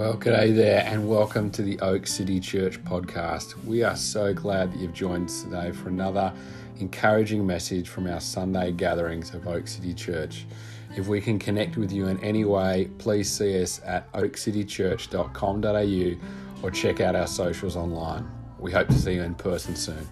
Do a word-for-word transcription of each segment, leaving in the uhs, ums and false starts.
Well, g'day there, and welcome to the Oak City Church podcast. We are so glad that you've joined us today for another encouraging message from our Sunday gatherings of Oak City Church. If we can connect with you in any way, please see us at oak city church dot com dot a u or check out our socials online. We hope to see you in person soon.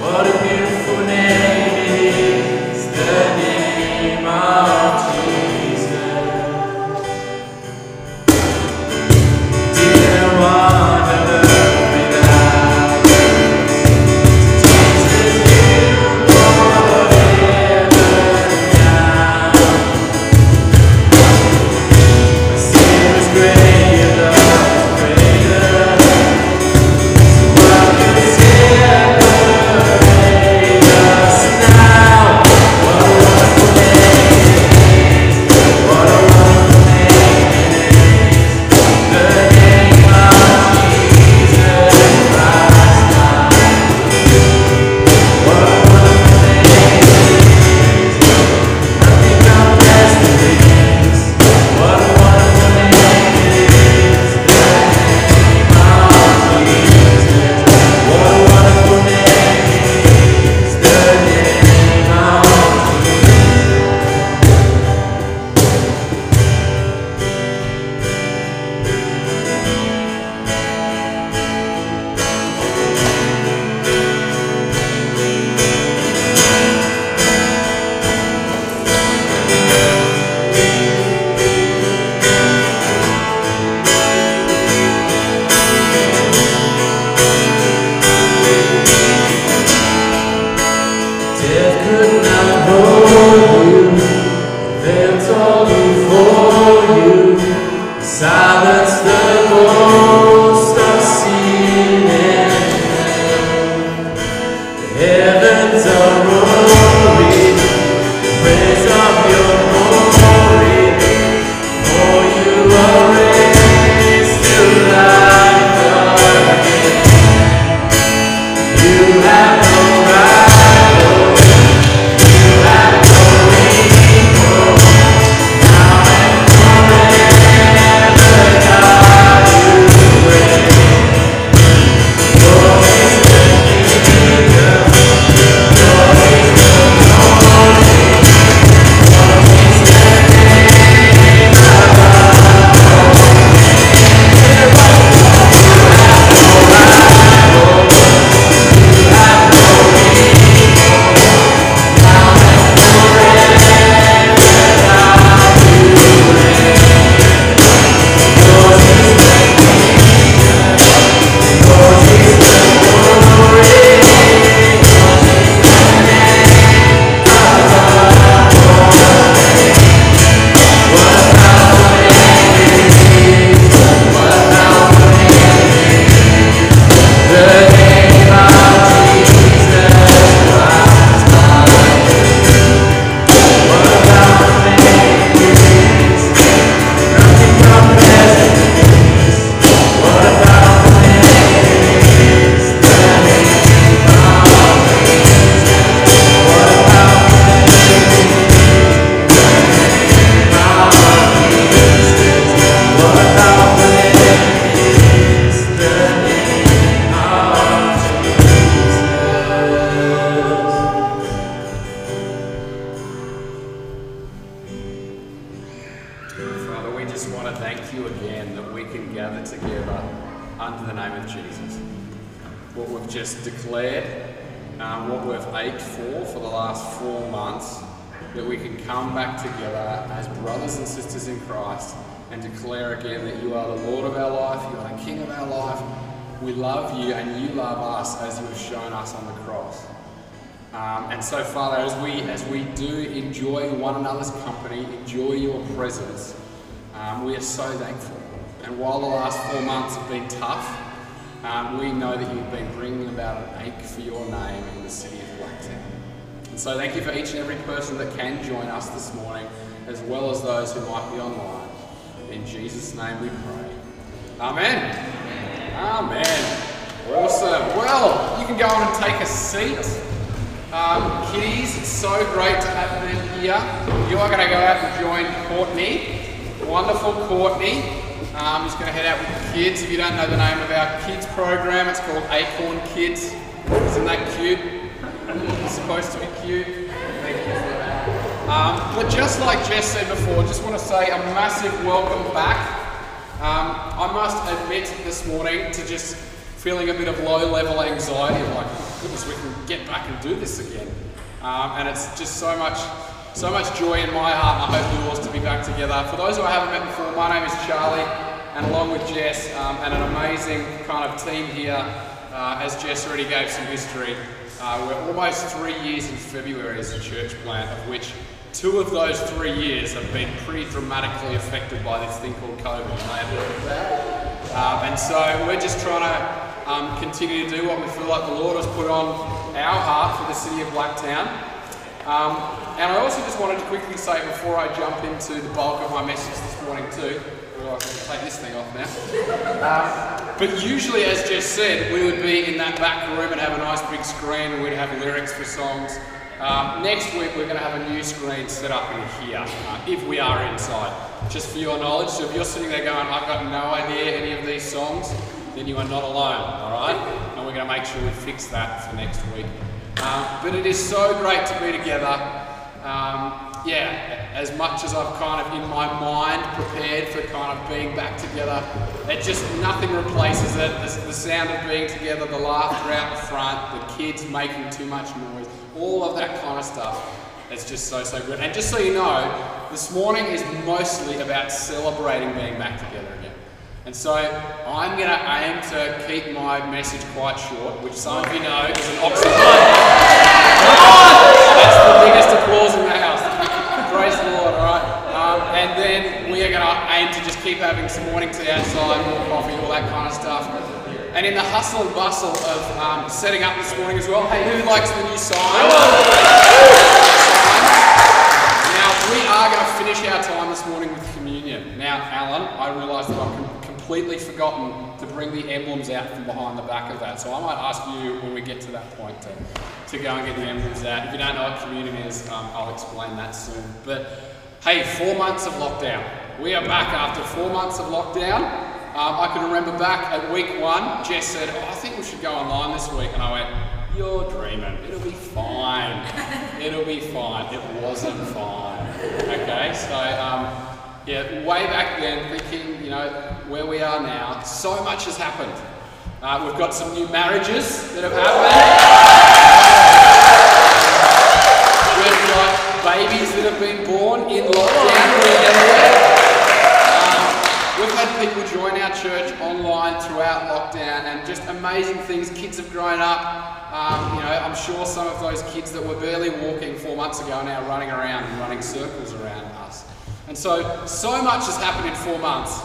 What of Jesus. What we've just declared, um, what we've ached for for the last four months, that we can come back together as brothers and sisters in Christ and declare again that you are the Lord of our life, you are the King of our life, we love you and you love us as you have shown us on the cross. Um, and so, Father, as we, as we do enjoy one another's company, enjoy your presence, um, we are so thankful. And while the last four months have been tough, um, we know that you've been bringing about an ache for your name in the city of Blacktown. And so thank you for each and every person that can join us this morning, as well as those who might be online. In Jesus' name we pray. Amen. Amen. Amen. Awesome. Well, you can go on and take a seat. Um, kiddies, it's so great to have them here. You are going to go out and join Courtney. Wonderful Courtney. Um, I'm just going to head out with the kids. If you don't know the name of our kids program, it's called Acorn Kids. Isn't that cute? It's supposed to be cute. Thank you for that. Um, but just like Jess said before, just want to say a massive welcome back. Um, I must admit this morning to just feeling a bit of low-level anxiety, like, oh, goodness, we can get back and do this again. Um, and it's just so much... So much joy in my heart, and I hope yours, to be back together. For those who I haven't met before, my name is Charlie, and along with Jess, um, and an amazing kind of team here, uh, as Jess already gave some history. Uh, we're almost three years in February as a church plant, of which two of those three years have been pretty dramatically affected by this thing called COVID. Um, and so we're just trying to um, continue to do what we feel like the Lord has put on our heart for the city of Blacktown. Um, And I also just wanted to quickly say before I jump into the bulk of my message this morning too, or I can take this thing off now. Um, but usually, as Jess said, we would be in that back room and have a nice big screen and we'd have lyrics for songs. Um, next week we're going to have a new screen set up in here, uh, if we are inside. Just for your knowledge, so if you're sitting there going, I've got no idea any of these songs, then you are not alone, alright? And we're going to make sure we fix that for next week. Um, but it is so great to be together. Um, yeah, as much as I've kind of in my mind prepared for kind of being back together, it just, nothing replaces it. The, the sound of being together, the laughter out the front, the kids making too much noise, all of that kind of stuff. It's just so, so good. And just so you know, this morning is mostly about celebrating being back together again. And so I'm going to aim to keep my message quite short, which some of you know is an oxymoron. That's the biggest applause in the house. Praise the Lord, alright? Um, and then we are going to aim to just keep having some morning tea outside, more coffee, all that kind of stuff. And in the hustle and bustle of um, setting up this morning as well, hey, who likes the new sign? Now, we are going to finish our time this morning with communion. Now, Alan, I realise that I've completely forgotten to bring the emblems out from behind the back of that. So I might ask you when we get to that point to... to go and get the emblems out. If you don't know what communion is, um, I'll explain that soon. But hey, four months of lockdown. We are back after four months of lockdown. Um, I can remember back at week one, Jess said, oh, I think we should go online this week. And I went, you're dreaming. It'll be fine. It'll be fine. It wasn't fine. Okay, so um, yeah, way back then, thinking, you know, where we are now, so much has happened. Uh, we've got some new marriages that have happened. Babies that have been born in lockdown. Um, we've had people join our church online throughout lockdown, and just amazing things. Kids have grown up. Um, you know, I'm sure some of those kids that were barely walking four months ago are now running around and running circles around us. And so, so much has happened in four months.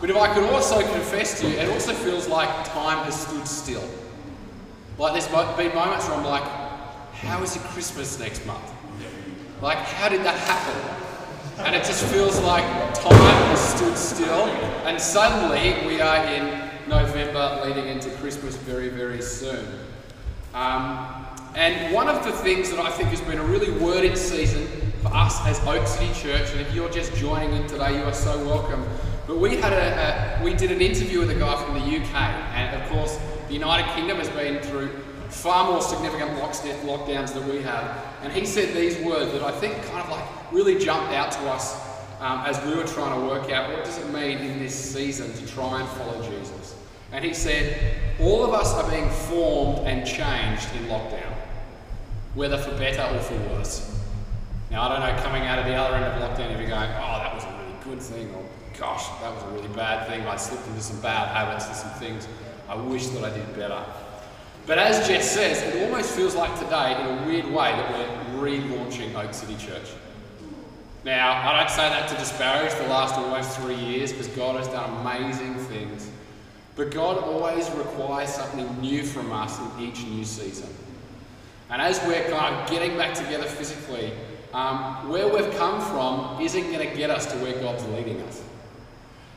But if I could also confess to you, it also feels like time has stood still. Like there's been moments where I'm like, how is it Christmas next month? Like, how did that happen? And it just feels like time has stood still, and suddenly we are in November leading into Christmas very, very soon. Um, and one of the things that I think has been a really worded season for us as Oak City Church, and if you're just joining in today, you are so welcome. But we had a, a we did an interview with a guy from the U K, and of course, the United Kingdom has been through far more significant lockdowns than we have. And he said these words that I think kind of like really jumped out to us um, as we were trying to work out what does it mean in this season to try and follow Jesus. And he said, all of us are being formed and changed in lockdown, whether for better or for worse. Now, I don't know, coming out of the other end of lockdown, if you're going, oh, that was a really good thing, or gosh, that was a really bad thing, I slipped into some bad habits and some things, I wish that I did better. But as Jess says, it almost feels like today, in a weird way, that we're relaunching Oak City Church. Now, I don't say that to disparage the last almost three years, because God has done amazing things. But God always requires something new from us in each new season. And as we're kind of getting back together physically, um, where we've come from isn't going to get us to where God's leading us.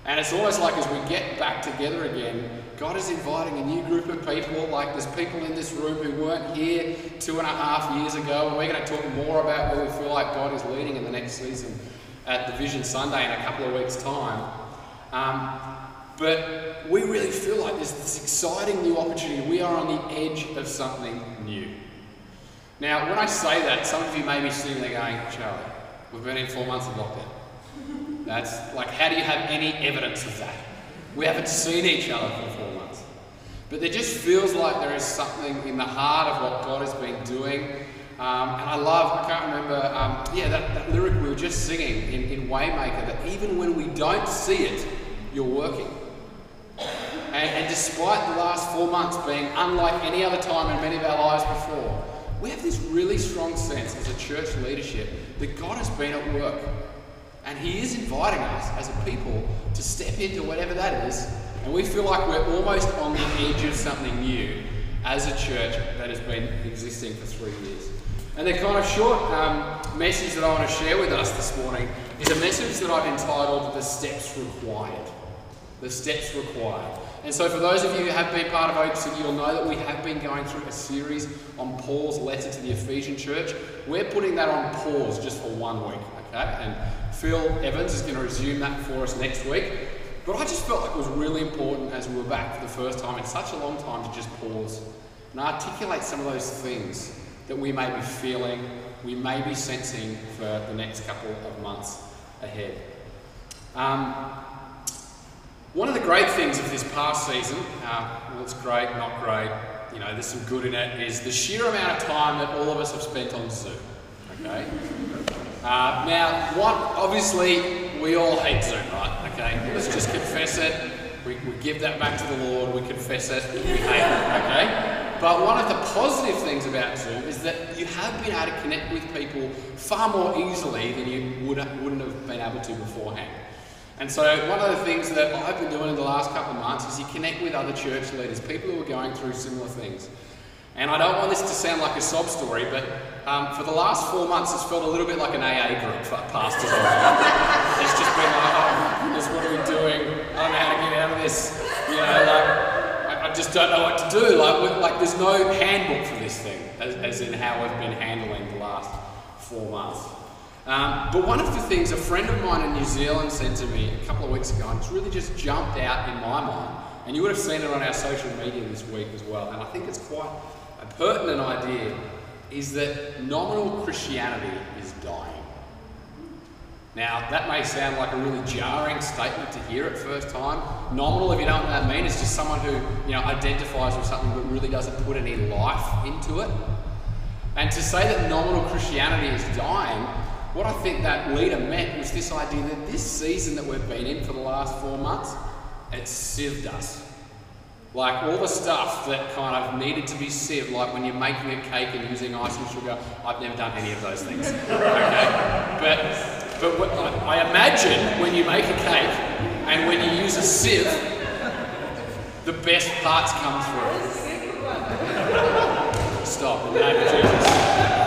And it's almost like as we get back together again, God is inviting a new group of people. Like, there's people in this room who weren't here two and a half years ago, and we're going to talk more about where we feel like God is leading in the next season at the Vision Sunday in a couple of weeks' time. Um, but we really feel like there's this exciting new opportunity. We are on the edge of something new. Now, when I say that, some of you may be sitting there going, Charlie, we've been in four months of lockdown. That's like, how do you have any evidence of that? We haven't seen each other for four months. But it just feels like there is something in the heart of what God has been doing. Um, and I love, I can't remember, um, yeah, that, that lyric we were just singing in, in Waymaker, that even when we don't see it, you're working. And, and despite the last four months being unlike any other time in many of our lives before, we have this really strong sense as a church leadership that God has been at work. And he is inviting us as a people to step into whatever that is. And we feel like we're almost on the edge of something new as a church that has been existing for three years. And the kind of short um, message that I want to share with us this morning is a message that I've entitled The Steps Required. The Steps Required. And so for those of you who have been part of Oak City, you'll know that we have been going through a series on Paul's letter to the Ephesian church. We're putting that on pause just for one week, okay? And Phil Evans is going to resume that for us next week. But I just felt like it was really important as we were back for the first time in such a long time to just pause and articulate some of those things that we may be feeling, we may be sensing for the next couple of months ahead. Um, One of the great things of this past season, uh, well, it's great, not great, you know, there's some good in it, is the sheer amount of time that all of us have spent on Zoom, okay? Uh, now, one, obviously, we all hate Zoom, right? Okay, let's just confess it. We, we give that back to the Lord, we confess it, we hate it, okay? But one of the positive things about Zoom is that you have been able to connect with people far more easily than you would, wouldn't have been able to beforehand. And so one of the things that I've been doing in the last couple of months is you connect with other church leaders, people who are going through similar things. And I don't want this to sound like a sob story, but um, for the last four months, it's felt a little bit like an A A group for pastors. It's just been like, oh goodness, what are we doing? I don't know how to get out of this. You know, like, I, I just don't know what to do. Like, like there's no handbook for this thing, as, as in how we've been handling the last four months. Um, but one of the things a friend of mine in New Zealand said to me a couple of weeks ago, and it's really just jumped out in my mind, and you would have seen it on our social media this week as well, and I think it's quite a pertinent idea, is that nominal Christianity is dying. Now, that may sound like a really jarring statement to hear at first time. Nominal, if you don't know what that means, is just someone who, you know, identifies with something but really doesn't put any life into it. And to say that nominal Christianity is dying, what I think that leader meant was this idea that this season that we've been in for the last four months, it sieved us. Like all the stuff that kind of needed to be sieved, like when you're making a cake and using icing sugar, I've never done any of those things, okay? But, but what, I imagine when you make a cake and when you use a sieve, the best parts come through. Stop, in the name of Jesus.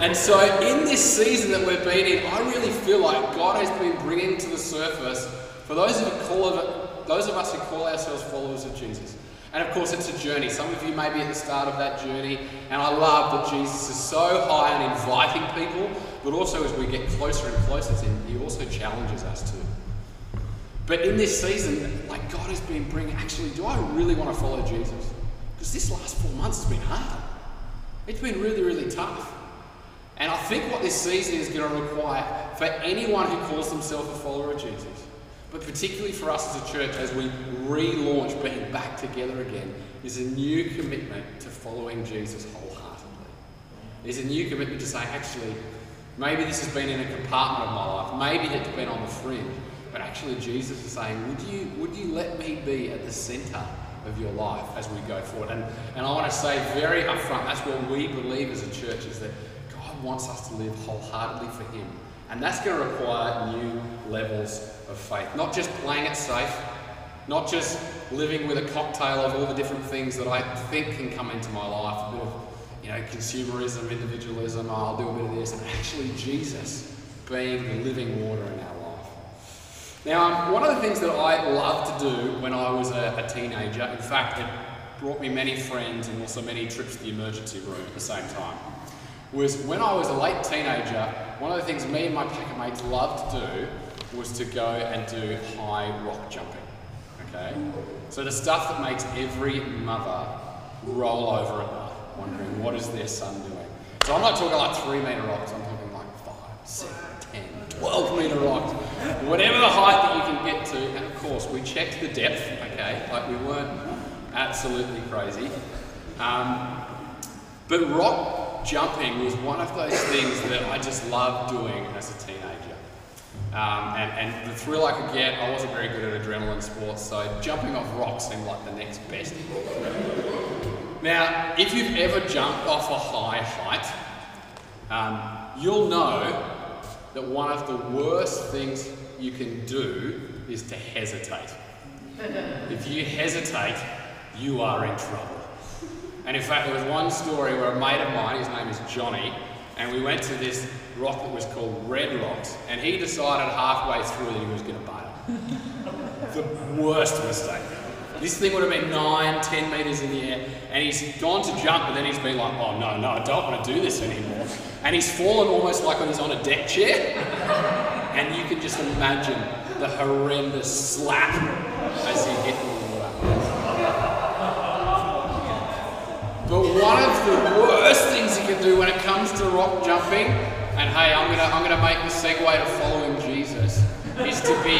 And so in this season that we've been in, I really feel like God has been bringing to the surface, for those of, call of, those of us who call ourselves followers of Jesus. And of course it's a journey. Some of you may be at the start of that journey. And I love that Jesus is so high in inviting people, but also as we get closer and closer to him, he also challenges us too. But in this season, like God has been bringing, actually, do I really want to follow Jesus? Because this last four months has been hard. It's been really, really tough. And I think what this season is going to require for anyone who calls themselves a follower of Jesus, but particularly for us as a church as we relaunch, being back together again, is a new commitment to following Jesus wholeheartedly. It's a new commitment to say, actually, maybe this has been in a compartment of my life, maybe it's been on the fringe, but actually Jesus is saying, would you, would you let me be at the centre of your life as we go forward? And, and I want to say very upfront, that's what we believe as a church, is that God wants us to live wholeheartedly for him. And that's going to require new levels of faith. Not just playing it safe, not just living with a cocktail of all the different things that I think can come into my life. A bit of, you know, consumerism, individualism, I'll do a bit of this. And actually Jesus being the living water in our life. Now, um, one of the things that I loved to do when I was a, a teenager, in fact, it brought me many friends and also many trips to the emergency room at the same time, was when I was a late teenager, one of the things me and my pack of mates loved to do was to go and do high rock jumping, okay? So the stuff that makes every mother roll over at night, wondering what is their son doing? So I'm not talking like three metre rocks, I'm talking like five, seven, ten, twelve metre rocks, whatever the height that you can get to, and of course we checked the depth, okay? Like we weren't absolutely crazy. Um, but rock jumping was one of those things that I just loved doing as a teenager. Um, and, and the thrill I could get, I wasn't very good at adrenaline sports, so jumping off rocks seemed like the next best. Now, if you've ever jumped off a high height, um, you'll know that one of the worst things you can do is to hesitate. If you hesitate, you are in trouble. And in fact, there was one story where a mate of mine, his name is Johnny, and we went to this rock that was called Red Rocks, and he decided halfway through that he was going to butt it. The worst mistake. This thing would have been nine, ten metres in the air, and he's gone to jump, but then he's been like, oh no, no, I don't want to do this anymore. And he's fallen almost like when he's on a deck chair, and you can just imagine the horrendous slap as he hit the water. But one of the worst things you can do when it comes to rock jumping, and hey, I'm gonna I'm gonna make the segue to following Jesus, is to be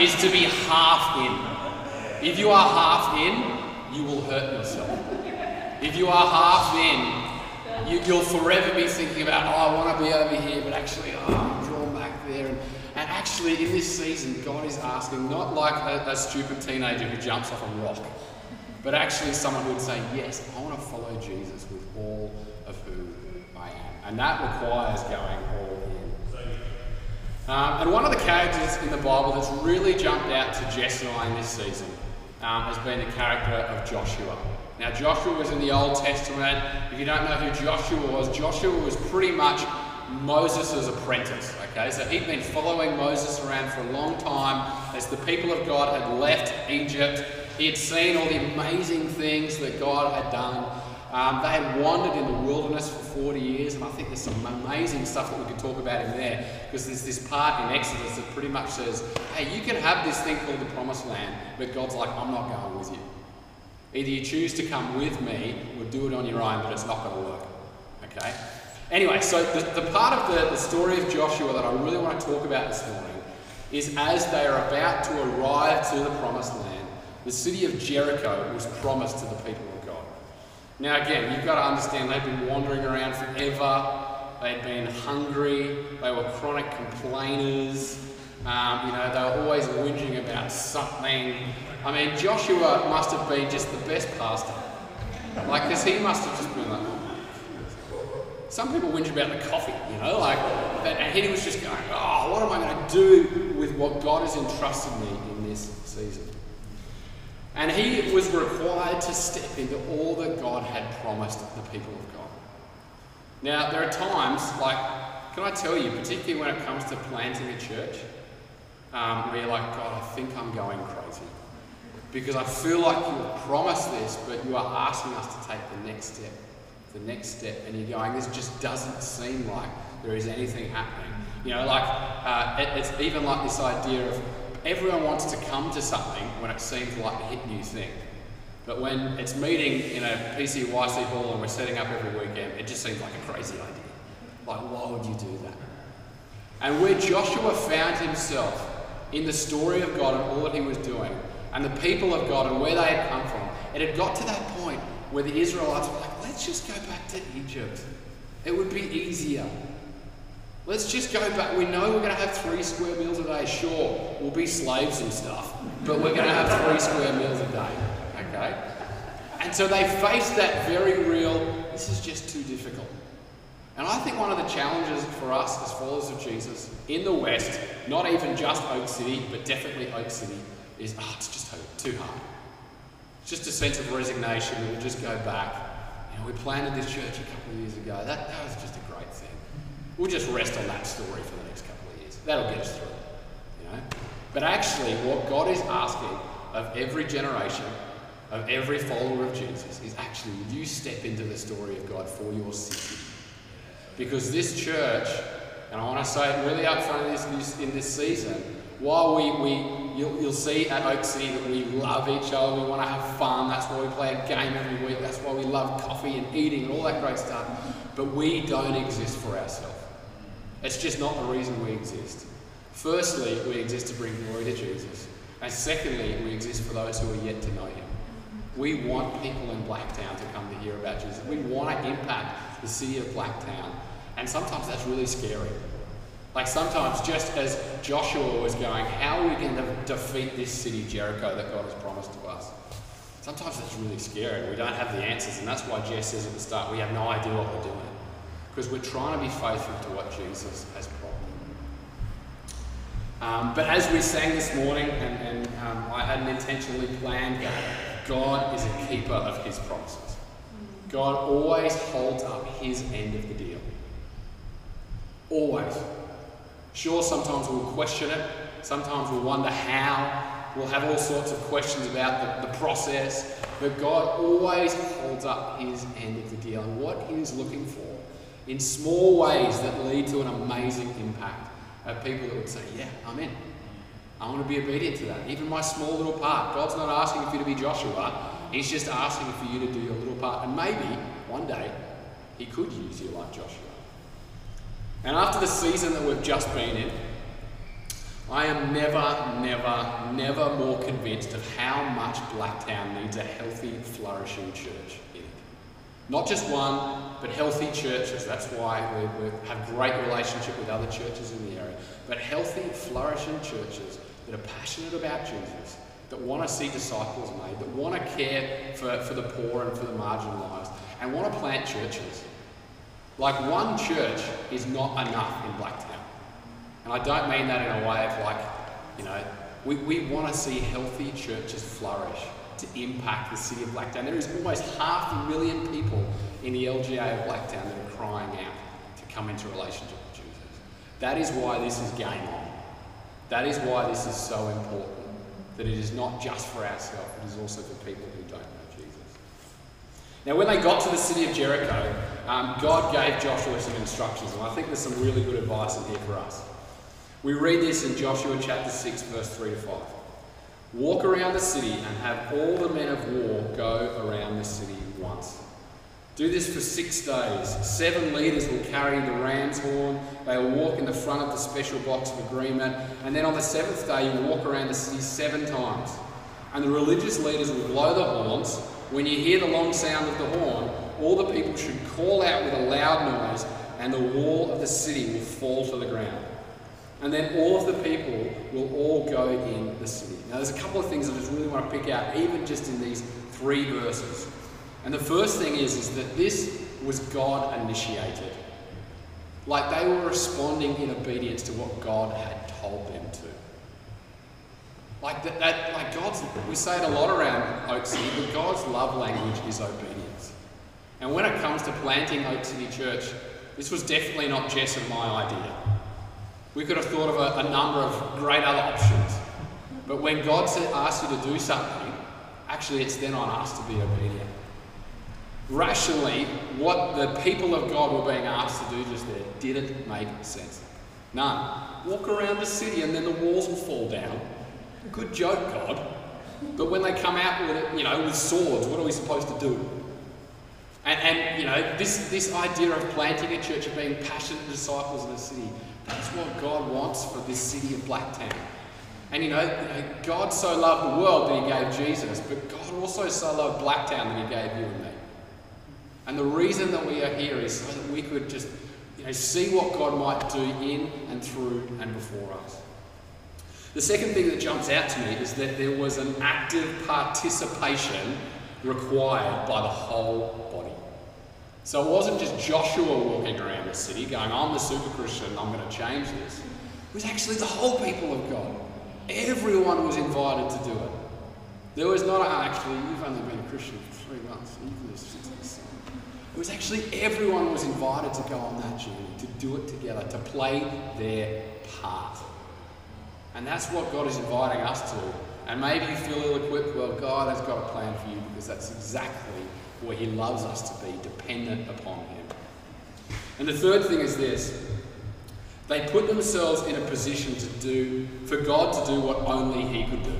is to be half in. If you are half in, you will hurt yourself. If you are half in, you, you'll forever be thinking about, oh, I want to be over here, but actually, oh, I'm drawn back there. And, and actually, in this season, God is asking, not like a, a stupid teenager who jumps off a rock, but actually someone who would say, yes, I want to follow Jesus with all of who I am. And that requires going all in. Um, and one of the characters in the Bible that's really jumped out to Jess and I in this season um, has been the character of Joshua. Now, Joshua was in the Old Testament. If you don't know who Joshua was, Joshua was pretty much Moses' apprentice. Okay, so he'd been following Moses around for a long time as the people of God had left Egypt. He had seen all the amazing things that God had done. Um, they had wandered in the wilderness for forty years, and I think there's some amazing stuff that we could talk about in there, because there's this part in Exodus that pretty much says, hey, you can have this thing called the Promised Land, but God's like, I'm not going with you. Either you choose to come with me or do it on your own, but it's not going to work. Okay? Anyway, so the, the part of the, the story of Joshua that I really want to talk about this morning is as they are about to arrive to the Promised Land, the city of Jericho was promised to the people of God. Now again, you've got to understand, they'd been wandering around forever. They'd been hungry. They were chronic complainers. Um, you know, they were always whinging about something. I mean, Joshua must have been just the best pastor. Like, because he must have just been like, some people whinge about the coffee, you know, like, and he was just going, oh, what am I going to do with what God has entrusted me in this season? And he was required to step into all that God had promised the people of God. Now, there are times, like, can I tell you, particularly when it comes to planting a church, um, where you're like, God, I think I'm going crazy. Because I feel like you promised this, but you are asking us to take the next step, the next step, and you're going, this just doesn't seem like there is anything happening. You know, like, uh, it, it's even like this idea of, everyone wants to come to something when it seems like a hit new thing. But when it's meeting in a P C Y C hall and we're setting up every weekend, it just seems like a crazy idea. Like, why would you do that? And where Joshua found himself in the story of God and all that he was doing and the people of God and where they had come from. It had got to that point where the Israelites were like, let's just go back to Egypt. It would be easier. Let's just go back. We know we're going to have three square meals a day. Sure, we'll be slaves and stuff, but we're going to have three square meals a day. Okay? And so they faced that very real, this is just too difficult. And I think one of the challenges for us as followers of Jesus in the West, not even just Oak City, but definitely Oak City, is, oh, it's just too hard. It's just a sense of resignation. We'll just go back. You know, we planted this church a couple of years ago. That, that was just a great thing. We'll just rest on that story for the next couple of years. That'll get us through it, you know? But actually, what God is asking of every generation, of every follower of Jesus, is actually, would you step into the story of God for your city? Because this church, and I want to say it really up front in this, in this season, while we, we you'll, you'll see at Oak City that we love each other, we want to have fun, that's why we play a game every week, that's why we love coffee and eating and all that great stuff, but we don't exist for ourselves. It's just not the reason we exist. Firstly, we exist to bring glory to Jesus, and secondly, we exist for those who are yet to know him. We want people in Blacktown to come to hear about Jesus. We want to impact the city of Blacktown. And sometimes that's really scary. Like sometimes, just as Joshua was going, how are we going to defeat this city, Jericho, that God has promised to us? Sometimes that's really scary. We don't have the answers. And that's why Jess says at the start, we have no idea what we're doing. Because we're trying to be faithful to what Jesus has promised. Um, but as we sang this morning, and, and um, I hadn't intentionally planned that, God is a keeper of his promises. God always holds up his end of the deal. Always. Sure, sometimes we'll question it. Sometimes we'll wonder how. We'll have all sorts of questions about the, the process. But God always holds up his end of the deal. And what he is looking for in small ways that lead to an amazing impact are people that would say, yeah, I'm in. I want to be obedient to that. Even my small little part. God's not asking for you to be Joshua. He's just asking for you to do your little part. And maybe, one day, he could use you like Joshua. And after the season that we've just been in, I am never, never, never more convinced of how much Blacktown needs a healthy, flourishing church in it. Not just one, but healthy churches. That's why we, we have great relationship with other churches in the area. But healthy, flourishing churches that are passionate about Jesus, that want to see disciples made, that want to care for, for the poor and for the marginalised, and want to plant churches. Like, one church is not enough in Blacktown. And I don't mean that in a way of like, you know, we, we want to see healthy churches flourish to impact the city of Blacktown. There is almost half a million people in the L G A of Blacktown that are crying out to come into relationship with Jesus. That is why this is game on. That is why this is so important. That it is not just for ourselves, it is also for people who don't know Jesus. Now, when they got to the city of Jericho, um, God gave Joshua some instructions, and I think there's some really good advice in here for us. We read this in Joshua chapter six, verse three to five. Walk around the city and have all the men of war go around the city once. Do this for six days. Seven leaders will carry the ram's horn. They will walk in the front of the special box of agreement. And then on the seventh day, you will walk around the city seven times. And the religious leaders will blow the horns. When you hear the long sound of the horn, all the people should call out with a loud noise, and the wall of the city will fall to the ground. And then all of the people will all go in the city. Now, there's a couple of things I just really want to pick out, even just in these three verses. And the first thing is, is that this was God-initiated. Like, they were responding in obedience to what God had told them to. Like, that, that, like God's, we say it a lot around Oak City, but God's love language is obedience. And when it comes to planting Oak City Church, this was definitely not Jess and my idea. We could have thought of a, a number of great other options. But when God said, asks you to do something, actually it's then on us to be obedient. Rationally, what the people of God were being asked to do just there didn't make sense. None. Walk around the city and then the walls will fall down. Good joke, God. But when they come out with, you know, with swords, what are we supposed to do? And, and you know, this, this idea of planting a church, of being passionate disciples in a city, that's what God wants for this city of Blacktown. And you know, you know, God so loved the world that he gave Jesus, but God also so loved Blacktown that he gave you and me. And the reason that we are here is so that we could just, you know, see what God might do in and through and before us. The second thing that jumps out to me is that there was an active participation required by the whole body. So it wasn't just Joshua walking around the city going, I'm the super Christian, I'm going to change this. It was actually the whole people of God. Everyone was invited to do it. There was not, a, actually, you've only been a Christian for three months. It was actually everyone was invited to go on that journey, to do it together, to play their part. And that's what God is inviting us to. And maybe you feel ill-equipped. Well, God has got a plan for you because that's exactly where he loves us to be, dependent upon him. And the third thing is this. They put themselves in a position to do, for God to do what only he could do.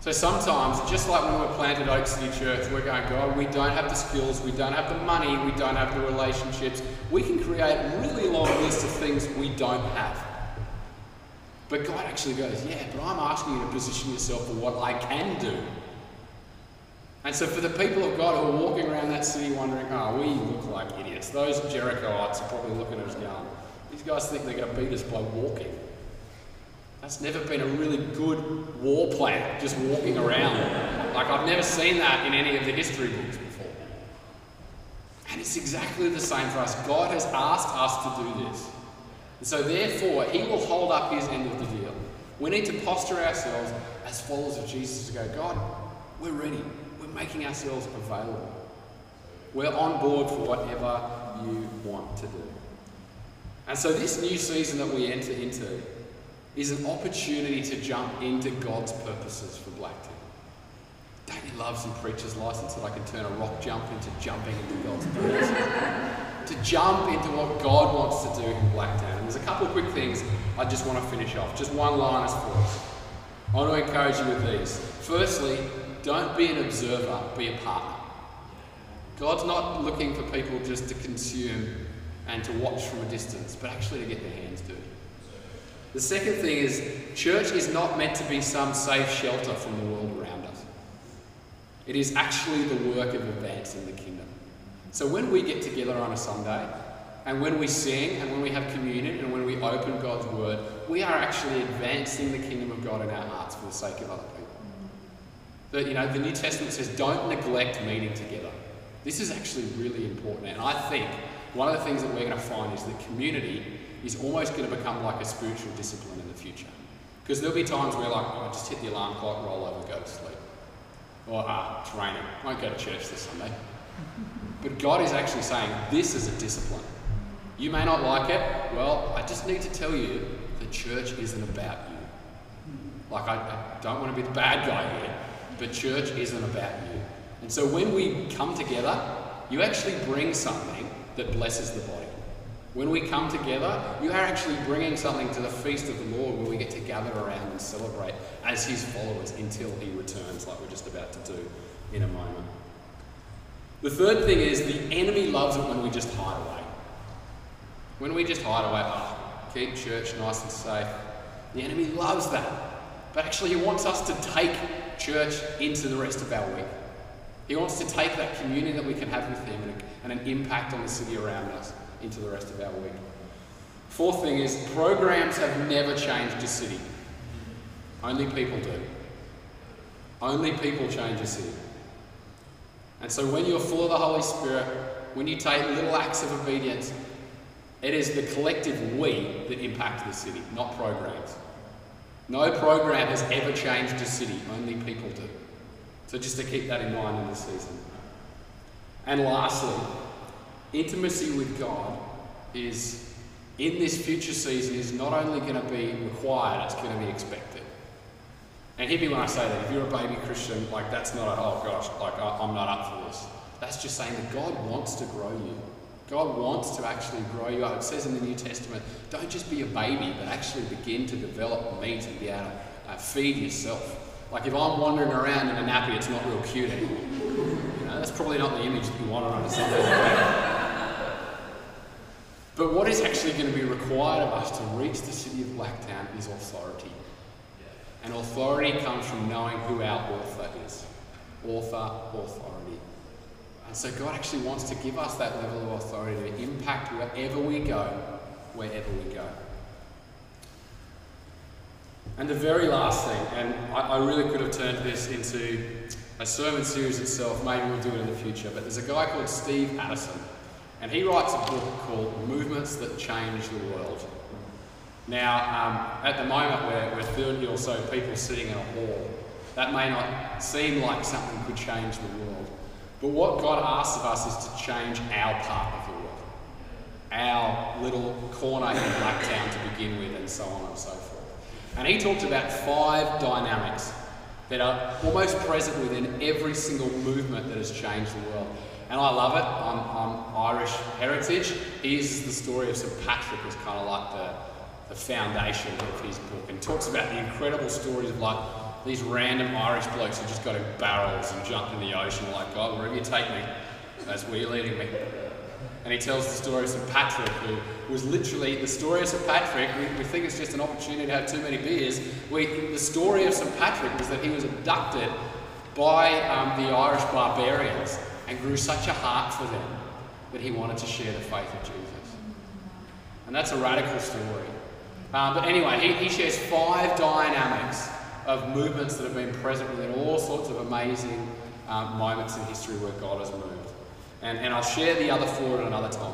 So sometimes, just like when we planted Oak City Church, we're going, God, we don't have the skills, we don't have the money, we don't have the relationships. We can create really long lists of things we don't have. But God actually goes, yeah, but I'm asking you to position yourself for what I can do. And so for the people of God who are walking around that city wondering, oh, we look like idiots. Those Jerichoites are probably looking at us going, these guys think they're going to beat us by walking. That's never been a really good war plan, just walking around. Like, I've never seen that in any of the history books before. And it's exactly the same for us. God has asked us to do this. And so therefore, he will hold up his end of the deal. We need to posture ourselves as followers of Jesus to go, God, we're ready. We're making ourselves available. We're on board for whatever you want to do. And so this new season that we enter into is an opportunity to jump into God's purposes for Blacktown. Don't you love some preacher's license that I can turn a rock jump into jumping into God's purposes? To jump into what God wants to do in Blacktown. And there's a couple of quick things I just want to finish off. Just one line as for us. I want to encourage you with these. Firstly, don't be an observer, be a partner. God's not looking for people just to consume and to watch from a distance, but actually to get their hands dirty. The second thing is, church is not meant to be some safe shelter from the world around us. It is actually the work of advancing the kingdom. So when we get together on a Sunday, and when we sing, and when we have communion, and when we open God's word, we are actually advancing the kingdom of God in our hearts for the sake of other people. But, you know, the New Testament says, don't neglect meeting together. This is actually really important. And I think one of the things that we're going to find is that community is almost going to become like a spiritual discipline in the future. Because there'll be times where, like, oh, just hit the alarm clock, roll over, go to sleep. Or, ah, it's raining, I won't go to church this Sunday. But God is actually saying, this is a discipline. You may not like it. Well, I just need to tell you, the church isn't about you. Like, I, I don't want to be the bad guy here, but church isn't about you. And so when we come together, you actually bring something that blesses the body. When we come together, you are actually bringing something to the feast of the Lord where we get to gather around and celebrate as his followers until he returns, like we're just about to do in a moment. The third thing is the enemy loves it when we just hide away. When we just hide away, oh, keep church nice and safe. The enemy loves that. But actually he wants us to take church into the rest of our week. He wants to take that communion that we can have with him and an impact on the city around us into the rest of our week. Fourth thing is programs have never changed a city. Only people do. Only people change a city. And so when you're full of the Holy Spirit, when you take little acts of obedience, it is the collective we that impact the city, not programs. No program has ever changed a city, only people do. So just to keep that in mind in this season. And lastly, intimacy with God is, in this future season, is not only going to be required, it's going to be expected. And hear me when I say that, if you're a baby Christian, like that's not a, oh gosh, like I, I'm not up for this. That's just saying that God wants to grow you. God wants to actually grow you up. It says in the New Testament, don't just be a baby, but actually begin to develop meat and be able to uh, feed yourself. Like if I'm wandering around in a nappy, it's not real cute anymore. You know, that's probably not the image that you want around a Sunday. But what is actually going to be required of us to reach the city of Blacktown is authority. And authority comes from knowing who our author is. Author, authority. And so God actually wants to give us that level of authority to impact wherever we go, wherever we go. And the very last thing, and I, I really could have turned this into a sermon series itself, maybe we'll do it in the future, but there's a guy called Steve Addison, and he writes a book called Movements That Change the World. Now, um, at the moment we're, we're thirty or so people sitting in a hall. That may not seem like something could change the world, but what God asks of us is to change our part of the world, our little corner in Blacktown to begin with, and so on and so forth. And he talked about five dynamics that are almost present within every single movement that has changed the world. And I love it. I'm, I'm Irish heritage. He uses the story of Saint Patrick as kind of like the, the foundation of his book, and talks about the incredible stories of like these random Irish blokes who just go to barrels and jump in the ocean like, God, wherever you take me, that's where you're leading me. And he tells the story of Saint Patrick, who was literally, the story of Saint Patrick, we, we think it's just an opportunity to have too many beers. We, the story of Saint Patrick was that he was abducted by um, the Irish barbarians and grew such a heart for them that he wanted to share the faith of Jesus. And that's a radical story. Um, but anyway, he, he shares five dynamics of movements that have been present within all sorts of amazing um, moments in history where God has moved. And, and I'll share the other four at another time.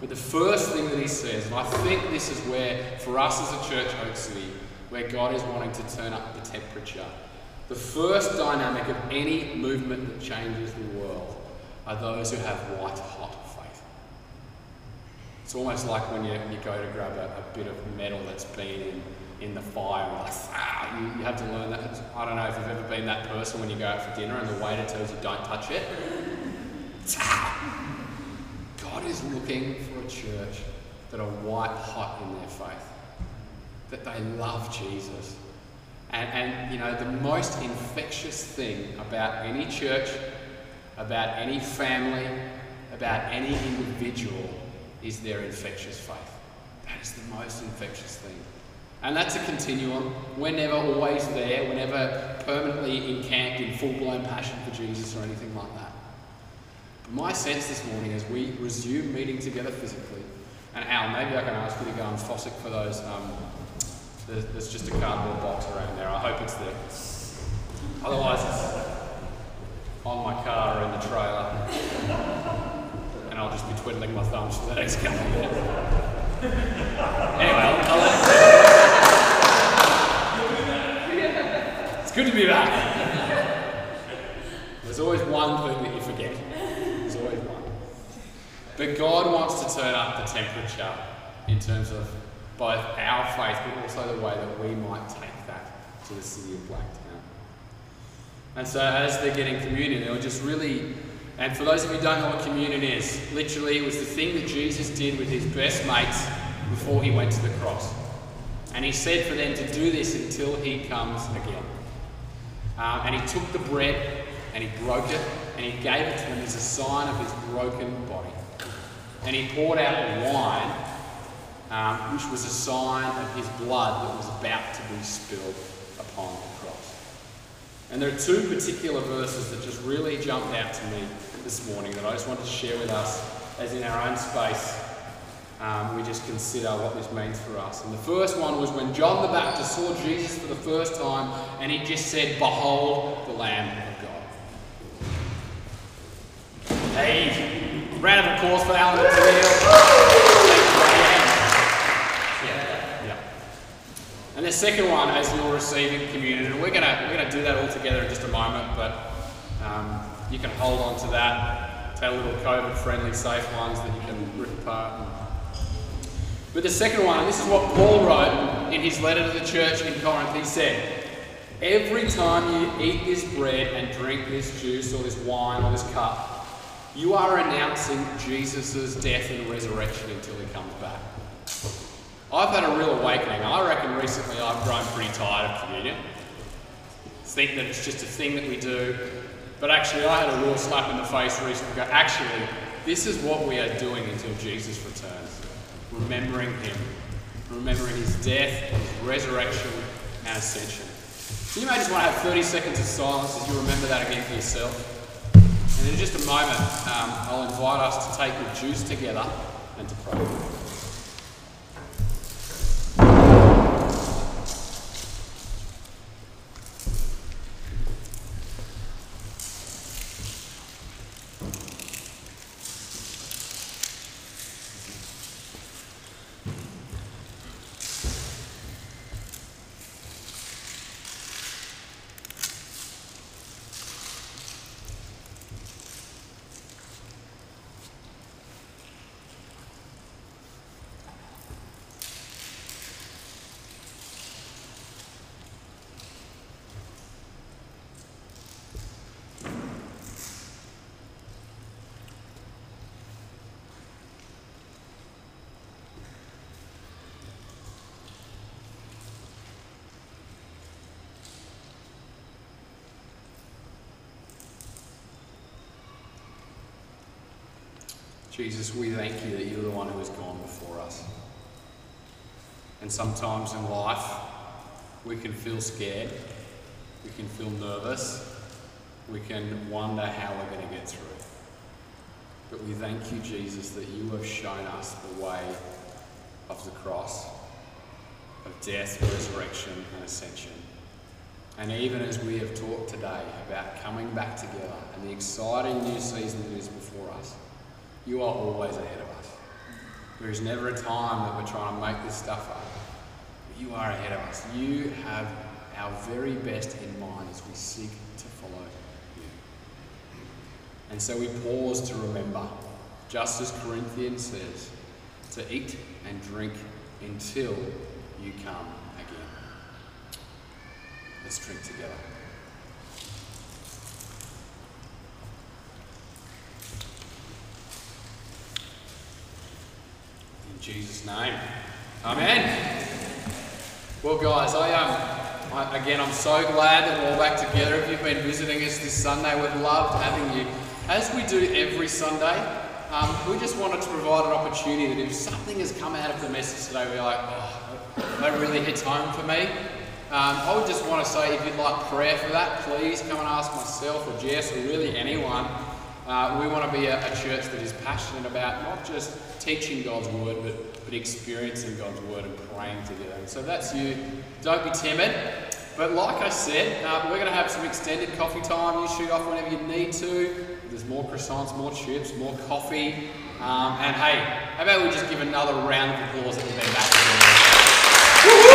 But the first thing that he says, and I think this is where, for us as a church, Oak City, where God is wanting to turn up the temperature. The first dynamic of any movement that changes the world are those who have white-hot faith. It's almost like when you, you go to grab a, a bit of metal that's been in, in the fire, and like, ah, you, you have to learn that. I don't know if you've ever been that person when you go out for dinner and the waiter tells you don't touch it. God is looking for a church that are white hot in their faith, that they love Jesus. And, and you know, the most infectious thing about any church, about any family, about any individual is their infectious faith. That is the most infectious thing. And that's a continuum. We're never always there. We're never permanently encamped in full-blown passion for Jesus or anything like that. My sense this morning as we resume meeting together physically, and Al, maybe I can ask you to go and fossick for those, um, there's, there's just a cardboard box around there, I hope it's there. Otherwise it's on my car or in the trailer, and I'll just be twiddling my thumbs for the next couple of minutes. Anyway, I'll let it. It's good to be back. There's always one thing that you forget. But God wants to turn up the temperature in terms of both our faith, but also the way that we might take that to the city of Blacktown. And so as they're getting communion, they were just really, and for those of you who don't know what communion is, literally it was the thing that Jesus did with his best mates before he went to the cross. And he said for them to do this until he comes again. Um, and he took the bread and he broke it and he gave it to them as a sign of his broken body. And he poured out the wine, um, which was a sign of his blood that was about to be spilled upon the cross. And there are two particular verses that just really jumped out to me this morning that I just wanted to share with us as in our own space um, we just consider what this means for us. And the first one was when John the Baptist saw Jesus for the first time and he just said, "Behold the Lamb of God." Hey! Round of applause for Alan. Yeah, yeah. And the second one, as you're receiving communion, and we're gonna we're gonna do that all together in just a moment, but um, you can hold on to that. Take little COVID-friendly, safe ones that you can rip apart. But the second one, and this is what Paul wrote in his letter to the church in Corinth. He said, "Every time you eat this bread and drink this juice or this wine or this cup, you are announcing Jesus' death and resurrection until he comes back." I've had a real awakening. I reckon recently I've grown pretty tired of communion. Think that it's just a thing that we do. But actually I had a real slap in the face recently. Actually, This is what we are doing until Jesus returns. Remembering him. Remembering his death, his resurrection, and ascension. So you may just want to have thirty seconds of silence as you remember that again for yourself. And in just a moment, um, I'll invite us to take the juice together and to pray. Jesus, we thank you that you're the one who has gone before us. And sometimes in life, we can feel scared, we can feel nervous, we can wonder how we're going to get through. But we thank you, Jesus, that you have shown us the way of the cross, of death, resurrection, and ascension. And even as we have talked today about coming back together and the exciting new season that is before us, you are always ahead of us. There is never a time that we're trying to make this stuff up. But you are ahead of us. You have our very best in mind as we seek to follow you. And so we pause to remember, just as Corinthians says, to eat and drink until you come again. Let's drink together. Jesus' name. Amen. Well guys, I um I, again I'm so glad that we're all back together. If you've been visiting us this Sunday, we've loved having you. As we do every Sunday, um, we just wanted to provide an opportunity that if something has come out of the message today, we're like, oh, that really hits home for me. Um, I would just want to say if you'd like prayer for that, please come and ask myself or Jess or really anyone. Uh, we want to be a, a church that is passionate about not just teaching God's word, but, but experiencing God's word and praying together. And so that's you. Don't be timid. But like I said, uh, we're going to have some extended coffee time. You shoot off whenever you need to. There's more croissants, more chips, more coffee. Um, and hey, how about we just give another round of applause at the back?